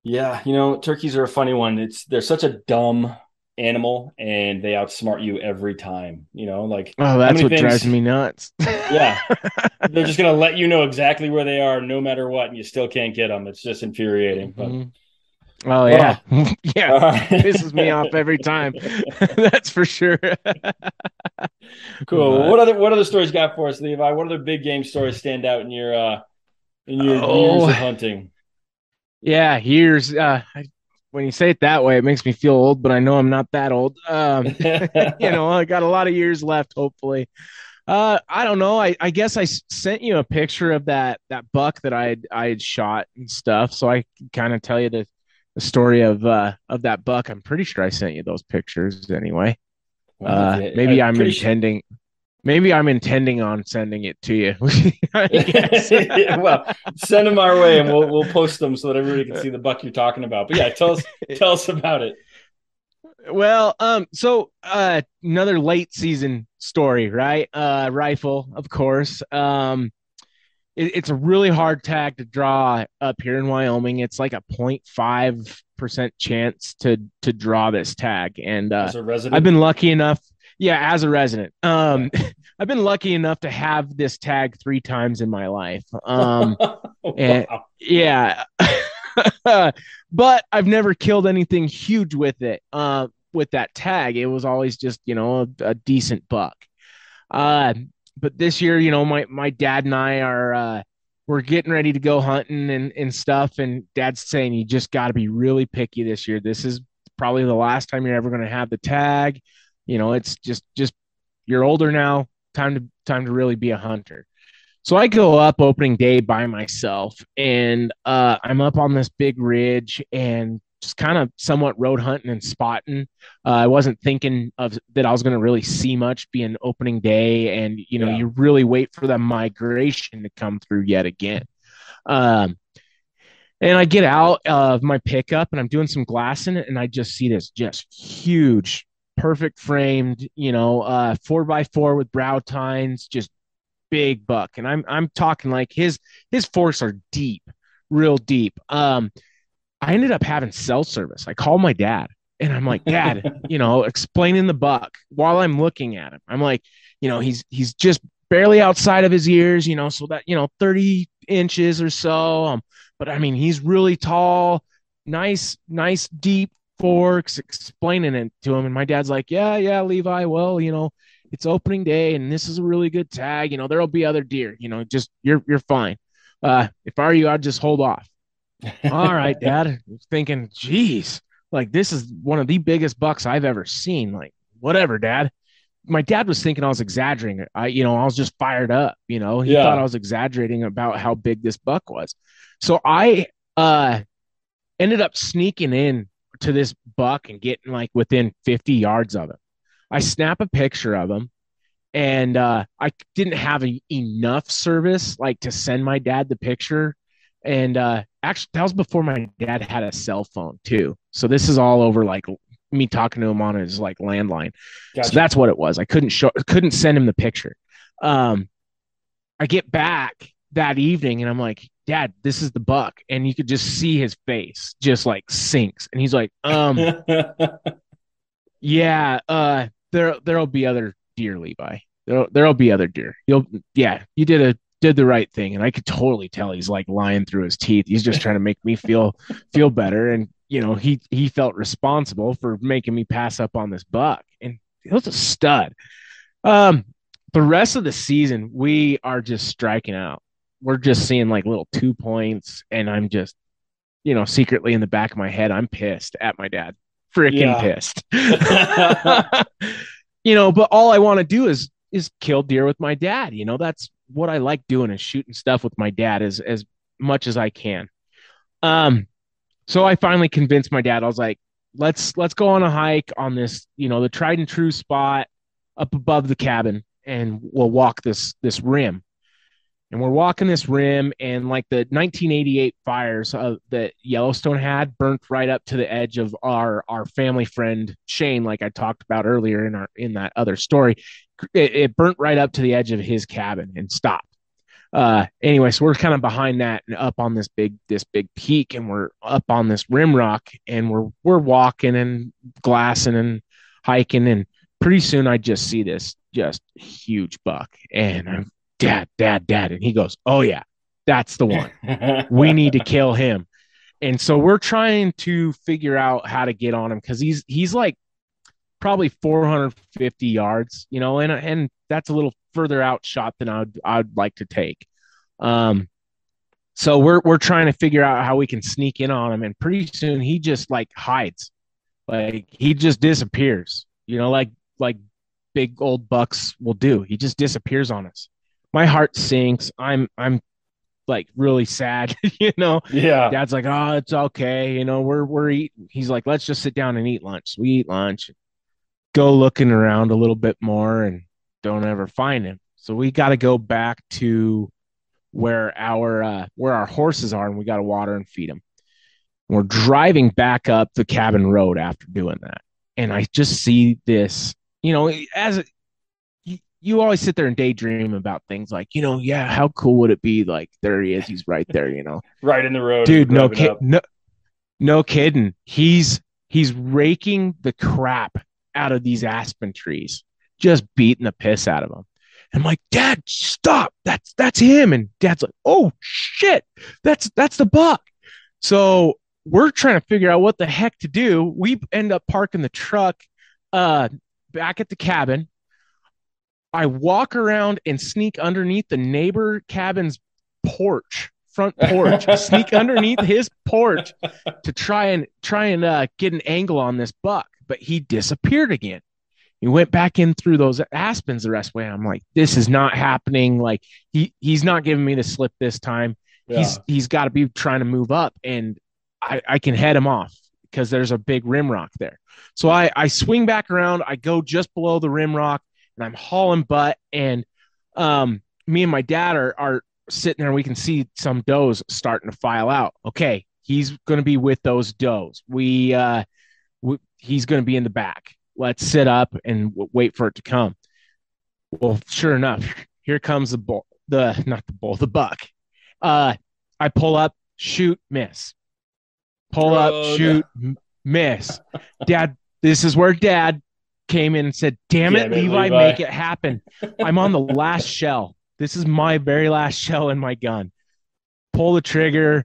Yeah, you know, turkeys are a funny one. It's they're such a dumb animal and they outsmart you every time, you know, like, oh, that's what things... drives me nuts. Yeah. They're just going to let you know exactly where they are no matter what, and you still can't get them. It's just infuriating. Mm-hmm. But... Oh, yeah. Oh. yeah. Uh... Pisses me off every time. That's for sure. Cool. But... What other, what other stories got for us, Levi? What other big game stories stand out in your, uh, in your oh. years of hunting? Yeah. Years. Uh, I, When you say it that way, it makes me feel old, but I know I'm not that old. Um, you know, I got a lot of years left, hopefully. Uh, I don't know. I, I guess I sent you a picture of that that buck that I had, I had shot and stuff. So I can kind of tell you the, the story of uh, of that buck. I'm pretty sure I sent you those pictures anyway. Uh, maybe I'm, I'm intending. Sure. Maybe I'm intending on sending it to you. yeah, well, send them our way and we'll we'll post them so that everybody can see the buck you're talking about. But yeah, tell us tell us about it. Well, um, so uh, another late season story, right? Uh, rifle, of course. Um, it, it's a really hard tag to draw up here in Wyoming. It's like a zero point five percent chance to to draw this tag, and uh, I've been lucky enough. Yeah, as a resident, um, I've been lucky enough to have this tag three times in my life. Um, wow. and, yeah, but I've never killed anything huge with it. Uh, with that tag, it was always just, you know, a, a decent buck. Uh, but this year, you know, my my dad and I are uh, we're getting ready to go hunting and and stuff. And Dad's saying you just got to be really picky this year. This is probably the last time you're ever going to have the tag. You know, it's just, just, you're older now, time to, time to really be a hunter. So I go up opening day by myself, and uh, I'm up on this big ridge and just kind of somewhat road hunting and spotting. Uh, I wasn't thinking of that I was going to really see much being opening day. And, you know, yeah. you really wait for the migration to come through yet again. Um, And I get out of my pickup and I'm doing some glassing, and I just see this just huge, perfect framed, you know, uh, four by four with brow tines, just big buck. And I'm, I'm talking like his, his forks are deep, real deep. Um, I ended up having cell service. I called my dad and I'm like, Dad, you know, explaining the buck while I'm looking at him. I'm like, you know, he's, he's just barely outside of his ears, you know, so that, you know, thirty inches or so. Um, but I mean, he's really tall, nice, nice, deep forks, explaining it to him. And my dad's like, yeah, yeah, Levi, well, you know, it's opening day and this is a really good tag. You know, there'll be other deer, you know, just you're, you're fine. Uh, if I were you, I'd just hold off. All right, Dad. I'm thinking, geez, like this is one of the biggest bucks I've ever seen. Like, whatever, Dad. My dad was thinking I was exaggerating. I, you know, I was just fired up, you know, he yeah. thought I was exaggerating about how big this buck was. So I, uh, ended up sneaking in to this buck and getting like within fifty yards of him. I snap a picture of him, and uh, I didn't have a, enough service like to send my dad the picture. And uh, actually that was before my dad had a cell phone too. So this is all over like me talking to him on his like landline. Gotcha. So that's what it was. I couldn't show, couldn't send him the picture. Um, I get back that evening and I'm like, Dad, this is the buck. And you could just see his face just like sinks. And he's like, um, yeah, uh, there, there'll be other deer, Levi. There'll, there'll be other deer. You'll, yeah, you did a, did the right thing. And I could totally tell he's like lying through his teeth. He's just trying to make me feel, feel better. And, you know, he, he felt responsible for making me pass up on this buck. And it was a stud. Um, the rest of the season, we are just striking out. We're just seeing like little two points, and I'm just you know, secretly in the back of my head, I'm pissed at my dad. Freaking yeah. pissed. You know, but all I want to do is is kill deer with my dad. You know, that's what I like doing, is shooting stuff with my dad as as much as I can. Um, so I finally convinced my dad. I was like, let's let's go on a hike on this, you know, the tried and true spot up above the cabin, and we'll walk this this rim. And we're walking this rim, and like the nineteen eighty-eight fires uh, that Yellowstone had burnt right up to the edge of our our family friend Shane, like I talked about earlier in our in that other story. It, it burnt right up to the edge of his cabin and stopped. Uh, anyway, so we're kind of behind that and up on this big this big peak, and we're up on this rim rock, and we're we're walking and glassing and hiking, and pretty soon I just see this just huge buck, and I'm. Dad, dad, dad. And he goes, oh yeah, that's the one. We need to kill him. And so we're trying to figure out how to get on him, because he's he's like probably four hundred fifty yards, you know, and and that's a little further out shot than I'd I'd like to take. Um so we're we're trying to figure out how we can sneak in on him, and pretty soon he just like hides. Like he just disappears, you know, like like big old bucks will do. He just disappears on us. My heart sinks. I'm, I'm like really sad, you know? Yeah. Dad's like, oh, it's okay. You know, we're, we're eating. He's like, let's just sit down and eat lunch. So we eat lunch, go looking around a little bit more, and don't ever find him. So we got to go back to where our, uh, where our horses are, and we got to water and feed them. And we're driving back up the cabin road after doing that. And I just see this, you know, as a, you always sit there and daydream about things like, you know, yeah, how cool would it be? Like, there he is. He's right there, you know, right in the road. Dude, no, ki- no, no kidding. He's, he's raking the crap out of these aspen trees, just beating the piss out of them. And I'm like, Dad, stop. That's, that's him. And Dad's like, oh shit, that's, that's the buck. So we're trying to figure out what the heck to do. We end up parking the truck uh, back at the cabin. I walk around and sneak underneath the neighbor cabin's porch, front porch, sneak underneath his porch to try and try and uh, get an angle on this buck. But he disappeared again. He went back in through those aspens the rest of the way. I'm like, this is not happening. Like he he's not giving me the slip this time. Yeah. He's he's got to be trying to move up, and I, I can head him off, because there's a big rim rock there. So I, I swing back around. I go just below the rim rock. And I'm hauling butt, and um, me and my dad are, are sitting there, and we can see some does starting to file out. Okay, he's going to be with those does. We, uh, we he's going to be in the back. Let's sit up and w- wait for it to come. Well, sure enough, here comes the bull, the not the bull, the buck. Uh, I pull up, shoot, miss. Pull oh, up, shoot, no. m- miss. Dad, this is where Dad came in and said, damn it, yeah, man, Levi, Levi, make it happen. I'm on the last shell. This is my very last shell in my gun. Pull the trigger,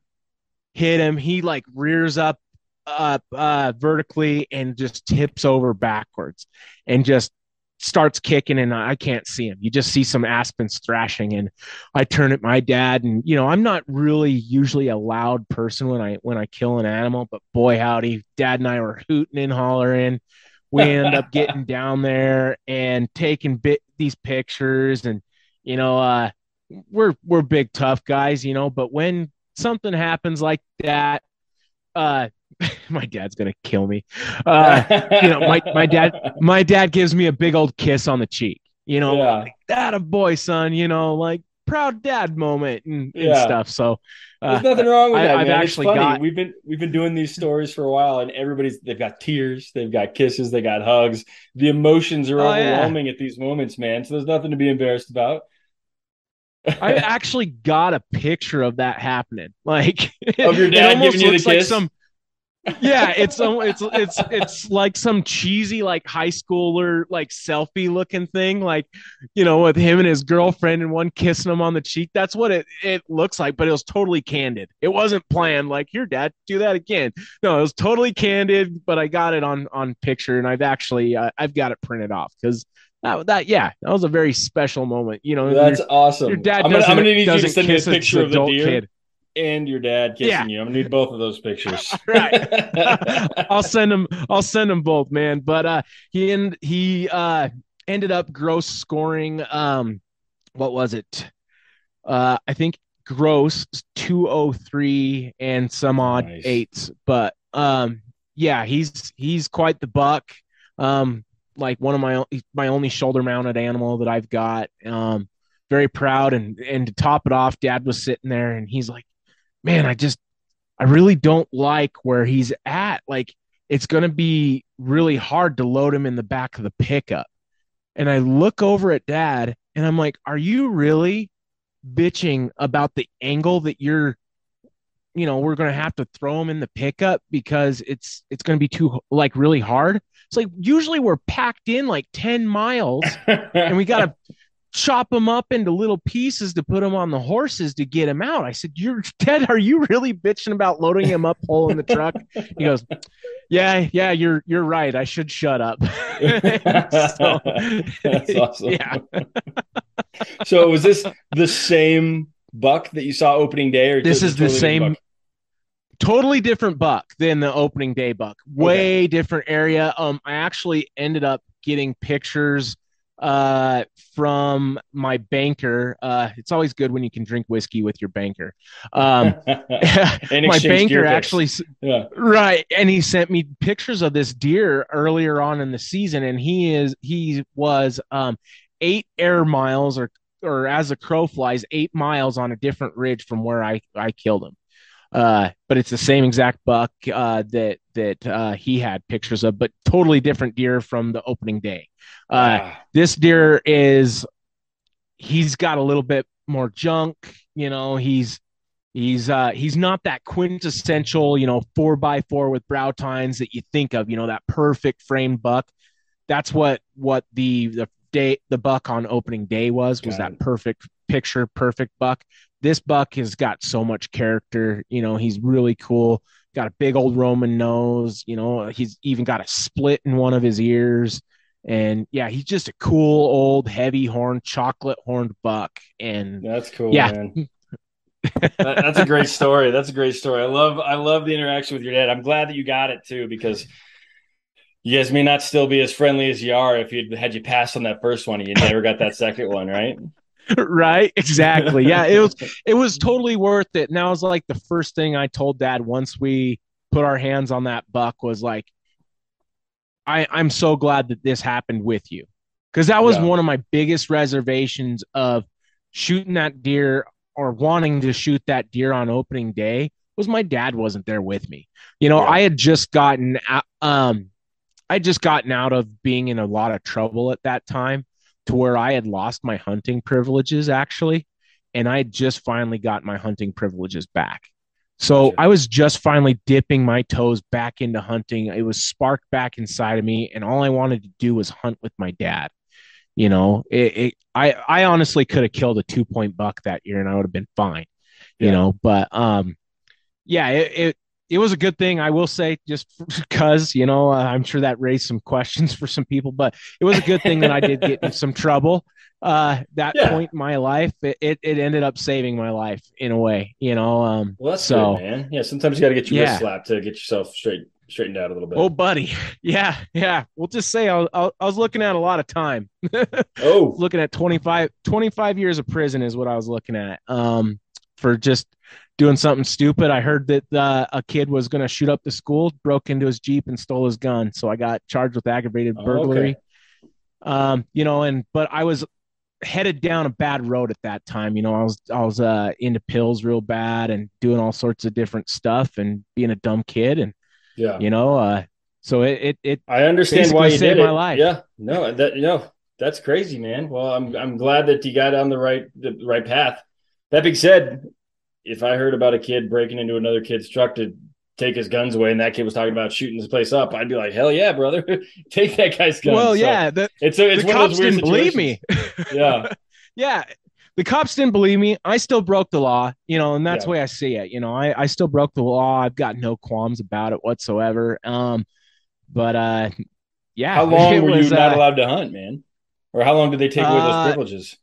hit him. He like rears up, up uh, vertically, and just tips over backwards and just starts kicking, and I can't see him. You just see some aspens thrashing, and I turn at my dad, and, you know, I'm not really usually a loud person when I, when I kill an animal, but boy, howdy, Dad and I were hooting and hollering. We end up getting down there and taking bit these pictures, and, you know, uh, we're, we're big tough guys, you know, but when something happens like that, uh, my dad's going to kill me. Uh, you know, my, my dad, my dad gives me a big old kiss on the cheek, you know, yeah. like, that a boy, son, you know, like proud dad moment and, yeah. and stuff. So, uh, there's nothing wrong with that. I, I've man. actually got, we've been, we've been doing these stories for a while, and everybody's, they've got tears, they've got kisses, they got hugs. The emotions are oh, overwhelming yeah. at these moments, man. So there's nothing to be embarrassed about. I actually got a picture of that happening. Like of your dad giving you the kiss. Like some, yeah. It's, it's, it's, it's like some cheesy, like high schooler, like selfie looking thing, like, you know, with him and his girlfriend, and one kissing him on the cheek. That's what it, it looks like, but it was totally candid. It wasn't planned. Like, here, Dad, do that again. No, it was totally candid, but I got it on, on picture, and I've actually, uh, I've got it printed off, because that, that, yeah, that was a very special moment. You know, that's your, awesome. Your dad doesn't, I'm gonna, I'm gonna need you to send me a picture of the deer. Kid. and your dad kissing yeah. you. I'm gonna need both of those pictures. Right. I'll send them. I'll send them both, man. But uh, he and he uh, ended up gross scoring. Um, what was it? Uh, I think gross two oh three and some odd nice. eights. But um, yeah, he's he's quite the buck. Um, like one of my my only shoulder mounted animal that I've got. Um, very proud. And and to top it off, Dad was sitting there and he's like, man, I just, I really don't like where he's at. Like, it's going to be really hard to load him in the back of the pickup. And I look over at Dad and I'm like, are you really bitching about the angle that you're, you know, we're going to have to throw him in the pickup because it's, it's going to be too like really hard. It's like, usually we're packed in like ten miles and we got to chop them up into little pieces to put them on the horses to get him out. I said, you're Ted, are you really bitching about loading him up whole in the truck? He goes, yeah, yeah, you're, you're right. I should shut up. So, that's awesome. Yeah. So was this the same buck that you saw opening day? Or this is totally the same, totally different buck than the opening day buck, way okay. different area. Um, I actually ended up getting pictures uh from my banker. Uh it's always good when you can drink whiskey with your banker. Um my banker actually yeah. right, and he sent me pictures of this deer earlier on in the season, and he is he was um eight air miles or or as a crow flies eight miles on a different ridge from where I I killed him. Uh but it's the same exact buck uh that that uh he had pictures of, but totally different deer from the opening day. Uh, wow. This deer is, he's got a little bit more junk, you know, he's, he's, uh, he's not that quintessential, you know, four by four with brow tines that you think of, you know, that perfect frame buck. That's what, what the, the day, the buck on opening day was, was got that it. perfect picture, perfect buck. This buck has got so much character, you know, he's really cool. Got a big old Roman nose, you know, he's even got a split in one of his ears. And yeah, he's just a cool old heavy horned, chocolate horned buck. And that's cool, yeah. man. that, that's a great story. That's a great story. I love, I love the interaction with your dad. I'm glad that you got it too, because you guys may not still be as friendly as you are if you had you passed on that first one and you never got that second one, right? Right, exactly. Yeah, it was, it was totally worth it. And that was like the first thing I told Dad once we put our hands on that buck was like, I, I'm so glad that this happened with you, because that was yeah. one of my biggest reservations of shooting that deer or wanting to shoot that deer on opening day was my dad wasn't there with me. You know, yeah. I had just gotten um, I just gotten out of being in a lot of trouble at that time to where I had lost my hunting privileges, actually. And I had just finally got my hunting privileges back. So I was just finally dipping my toes back into hunting. It was sparked back inside of me. And all I wanted to do was hunt with my dad. You know, it, it, I, I honestly could have killed a two point buck that year and I would have been fine, you yeah. know, but um, yeah, it, it, it was a good thing. I will say, just because, you know, uh, I'm sure that raised some questions for some people, but it was a good thing that I did get in some trouble. Uh, that yeah. point in my life, it, it, it ended up saving my life in a way, you know? Um, well, that's so, good, man. Yeah. Sometimes you got to get your yeah. wrist slapped to get yourself straight, straightened out a little bit. Oh, buddy. Yeah. Yeah. We'll just say I was, I was looking at a lot of time. Oh, looking at twenty-five, twenty-five years of prison is what I was looking at. Um, for just doing something stupid. I heard that, uh, a kid was going to shoot up the school, broke into his Jeep and stole his gun. So I got charged with aggravated burglary. Oh, okay. Um, you know, and, but I was headed down a bad road at that time. You know, I was, I was, uh, into pills real bad and doing all sorts of different stuff and being a dumb kid. And, yeah, you know, uh, so it, it, it I understand why you saved did my it. Life. Yeah, no, that, no, that's crazy, man. Well, I'm, I'm glad that you got on the right, the right path. That being said, if I heard about a kid breaking into another kid's truck to take his guns away and that kid was talking about shooting this place up, I'd be like, hell yeah, brother, take that guy's guns. Well, so, yeah, the, it's a, it's the one cops of those weird didn't situations. Believe me. Yeah. Yeah. The cops didn't believe me. I still broke the law, you know, and that's yeah. the way I see it. You know, I, I still broke the law. I've got no qualms about it whatsoever. Um, but, uh, yeah. How long were was, you not uh, allowed to hunt, man? Or how long did they take away uh, those privileges?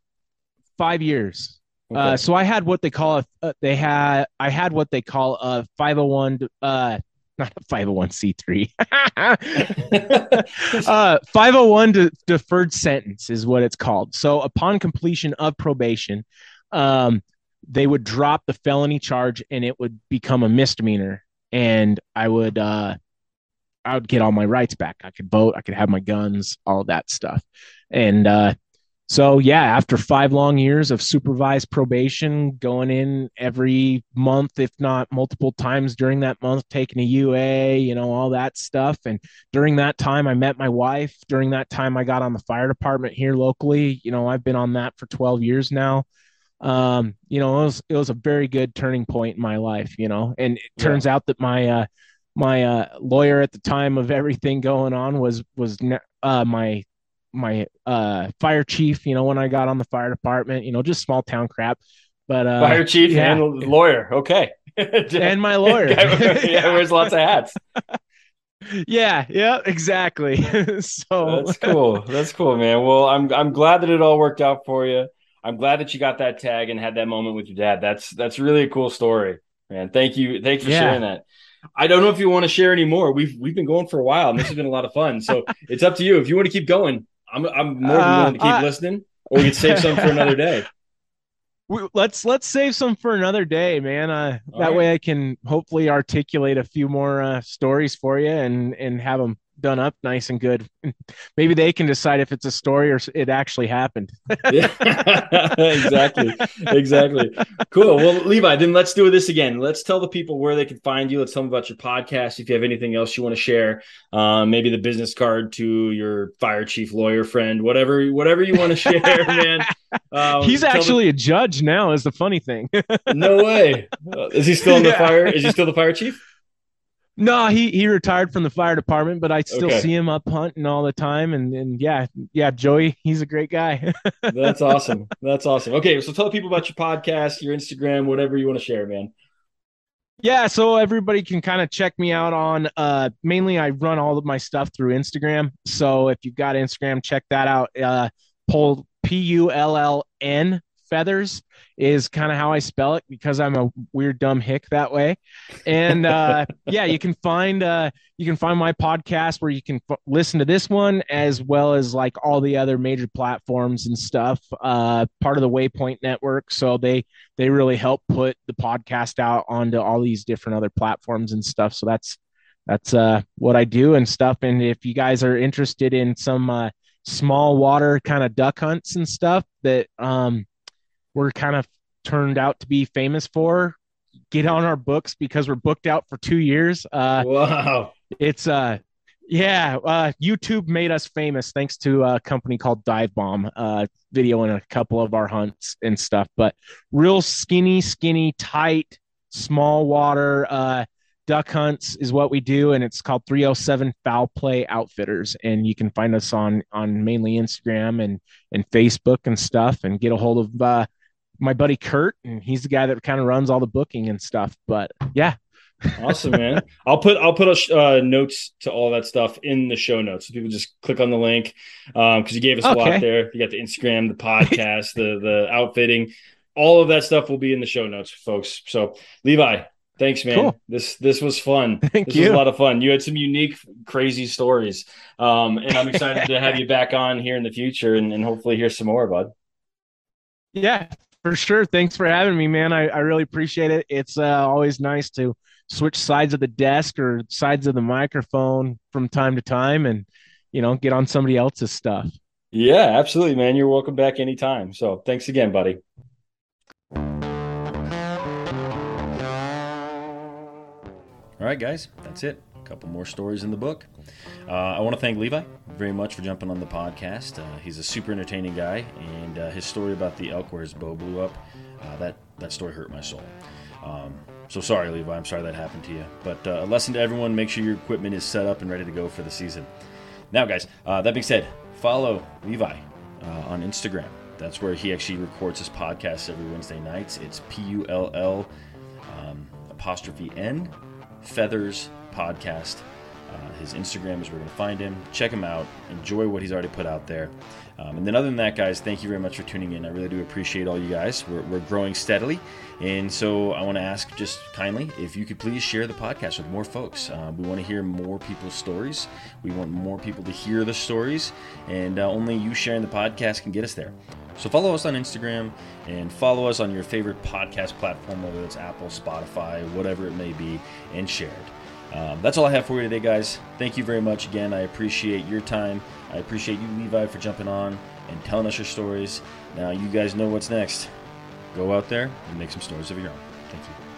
Five years. Okay. Uh, so I had what they call a, uh, they had, I had what they call a five oh one, uh, not a five oh one c three, uh, five oh one de- deferred sentence is what it's called. So upon completion of probation, um, they would drop the felony charge and it would become a misdemeanor. And I would, uh, I would get all my rights back. I could vote. I could have my guns, all that stuff. And, uh, so yeah, after five long years of supervised probation, going in every month, if not multiple times during that month, taking a U A, you know, all that stuff. And during that time, I met my wife. During that time, I got on the fire department here locally. You know, I've been on that for twelve years now. Um, you know, it was, it was a very good turning point in my life, you know, and it turns yeah. out that my, uh, my, uh, lawyer at the time of everything going on was, was, uh, my, my, uh, fire chief, you know, when I got on the fire department, you know, just small town crap, but, uh, fire chief yeah. and lawyer. Okay. And my lawyer yeah, wears lots of hats. Yeah. Yeah, exactly. So that's cool. That's cool, man. Well, I'm, I'm glad that it all worked out for you. I'm glad that you got that tag and had that moment with your dad. That's that's really a cool story, man. Thank you. Thanks for yeah. sharing that. I don't know if you want to share any more. We've we've been going for a while, and this has been a lot of fun. So it's up to you. If you want to keep going, I'm I'm more than willing to keep uh, listening, or we could save some for another day. We, let's let's save some for another day, man. Uh, that right. way I can hopefully articulate a few more uh, stories for you and and have them done up nice and good. Maybe they can decide if it's a story or it actually happened. Yeah. exactly exactly cool. Well, Levi, then let's do this again. Let's tell the people where they can find you. Let's tell them about your podcast, if you have anything else you want to share, uh, maybe the business card to your fire chief lawyer friend, whatever whatever you want to share. Man, uh, he's actually the- a judge now is the funny thing. No way. Is he still in the yeah. fire? Is he still the fire chief? No, he, he retired from the fire department, but I still okay. see him up hunting all the time. And, and yeah, yeah, Joey, he's a great guy. That's awesome. That's awesome. Okay, so tell people about your podcast, your Instagram, whatever you want to share, man. Yeah, so everybody can kind of check me out on, uh, mainly I run all of my stuff through Instagram. So if you've got Instagram, check that out. Uh, Pull'n, P U L L N Feathers is kind of how I spell it because I'm a weird dumb hick that way. And uh yeah, you can find uh you can find my podcast where you can f- listen to this one, as well as like all the other major platforms and stuff, uh part of the Waypoint Network. So they they really help put the podcast out onto all these different other platforms and stuff. So that's that's uh what I do and stuff. And if you guys are interested in some uh small water kind of duck hunts and stuff that um we're kind of turned out to be famous for, get on our books because we're booked out for two years. Uh, wow. It's uh yeah. Uh, YouTube made us famous thanks to a company called Dive Bomb, uh, video in a couple of our hunts and stuff, but real skinny, skinny, tight, small water, uh, duck hunts is what we do. And it's called three oh seven Fowl Play Outfitters. And you can find us on, on mainly Instagram and, and Facebook and stuff, and get a hold of, uh, my buddy Kurt, and he's the guy that kind of runs all the booking and stuff. But yeah. Awesome, man. I'll put I'll put a, uh, notes to all that stuff in the show notes. So people just click on the link, um, because you gave us okay. a lot there. You got the Instagram, the podcast, the the outfitting, all of that stuff will be in the show notes, folks. So Levi, thanks, man. Cool. This this was fun. Thank this you. This was a lot of fun. You had some unique, crazy stories, um, and I'm excited to have you back on here in the future, and, and hopefully hear some more, bud. Yeah. For sure. Thanks for having me, man. I, I really appreciate it. It's uh, always nice to switch sides of the desk or sides of the microphone from time to time and, you know, get on somebody else's stuff. Yeah, absolutely, man. You're welcome back anytime. So thanks again, buddy. All right, guys, that's it. A couple more stories in the book. Uh, I want to thank Levi very much for jumping on the podcast. Uh, he's a super entertaining guy, and uh, his story about the elk where his bow blew up, uh, that, that story hurt my soul. Um, so sorry, Levi. I'm sorry that happened to you. But uh, a lesson to everyone, make sure your equipment is set up and ready to go for the season. Now, guys, uh, that being said, follow Levi uh, on Instagram. That's where he actually records his podcast every Wednesday nights. It's P U L L um, apostrophe N Feathers Podcast. Uh, his Instagram is where we're going to find him. Check him out. Enjoy what he's already put out there. Um, and then other than that, guys, thank you very much for tuning in. I really do appreciate all you guys. We're, we're growing steadily. And so I want to ask just kindly if you could please share the podcast with more folks. Uh, we want to hear more people's stories. We want more people to hear the stories. And uh, only you sharing the podcast can get us there. So follow us on Instagram and follow us on your favorite podcast platform, whether it's Apple, Spotify, whatever it may be, and share it. Um, that's all I have for you today, guys. Thank you very much again. I appreciate your time. I appreciate you, Levi, for jumping on and telling us your stories. Now you guys know what's next. Go out there and make some stories of your own. Thank you.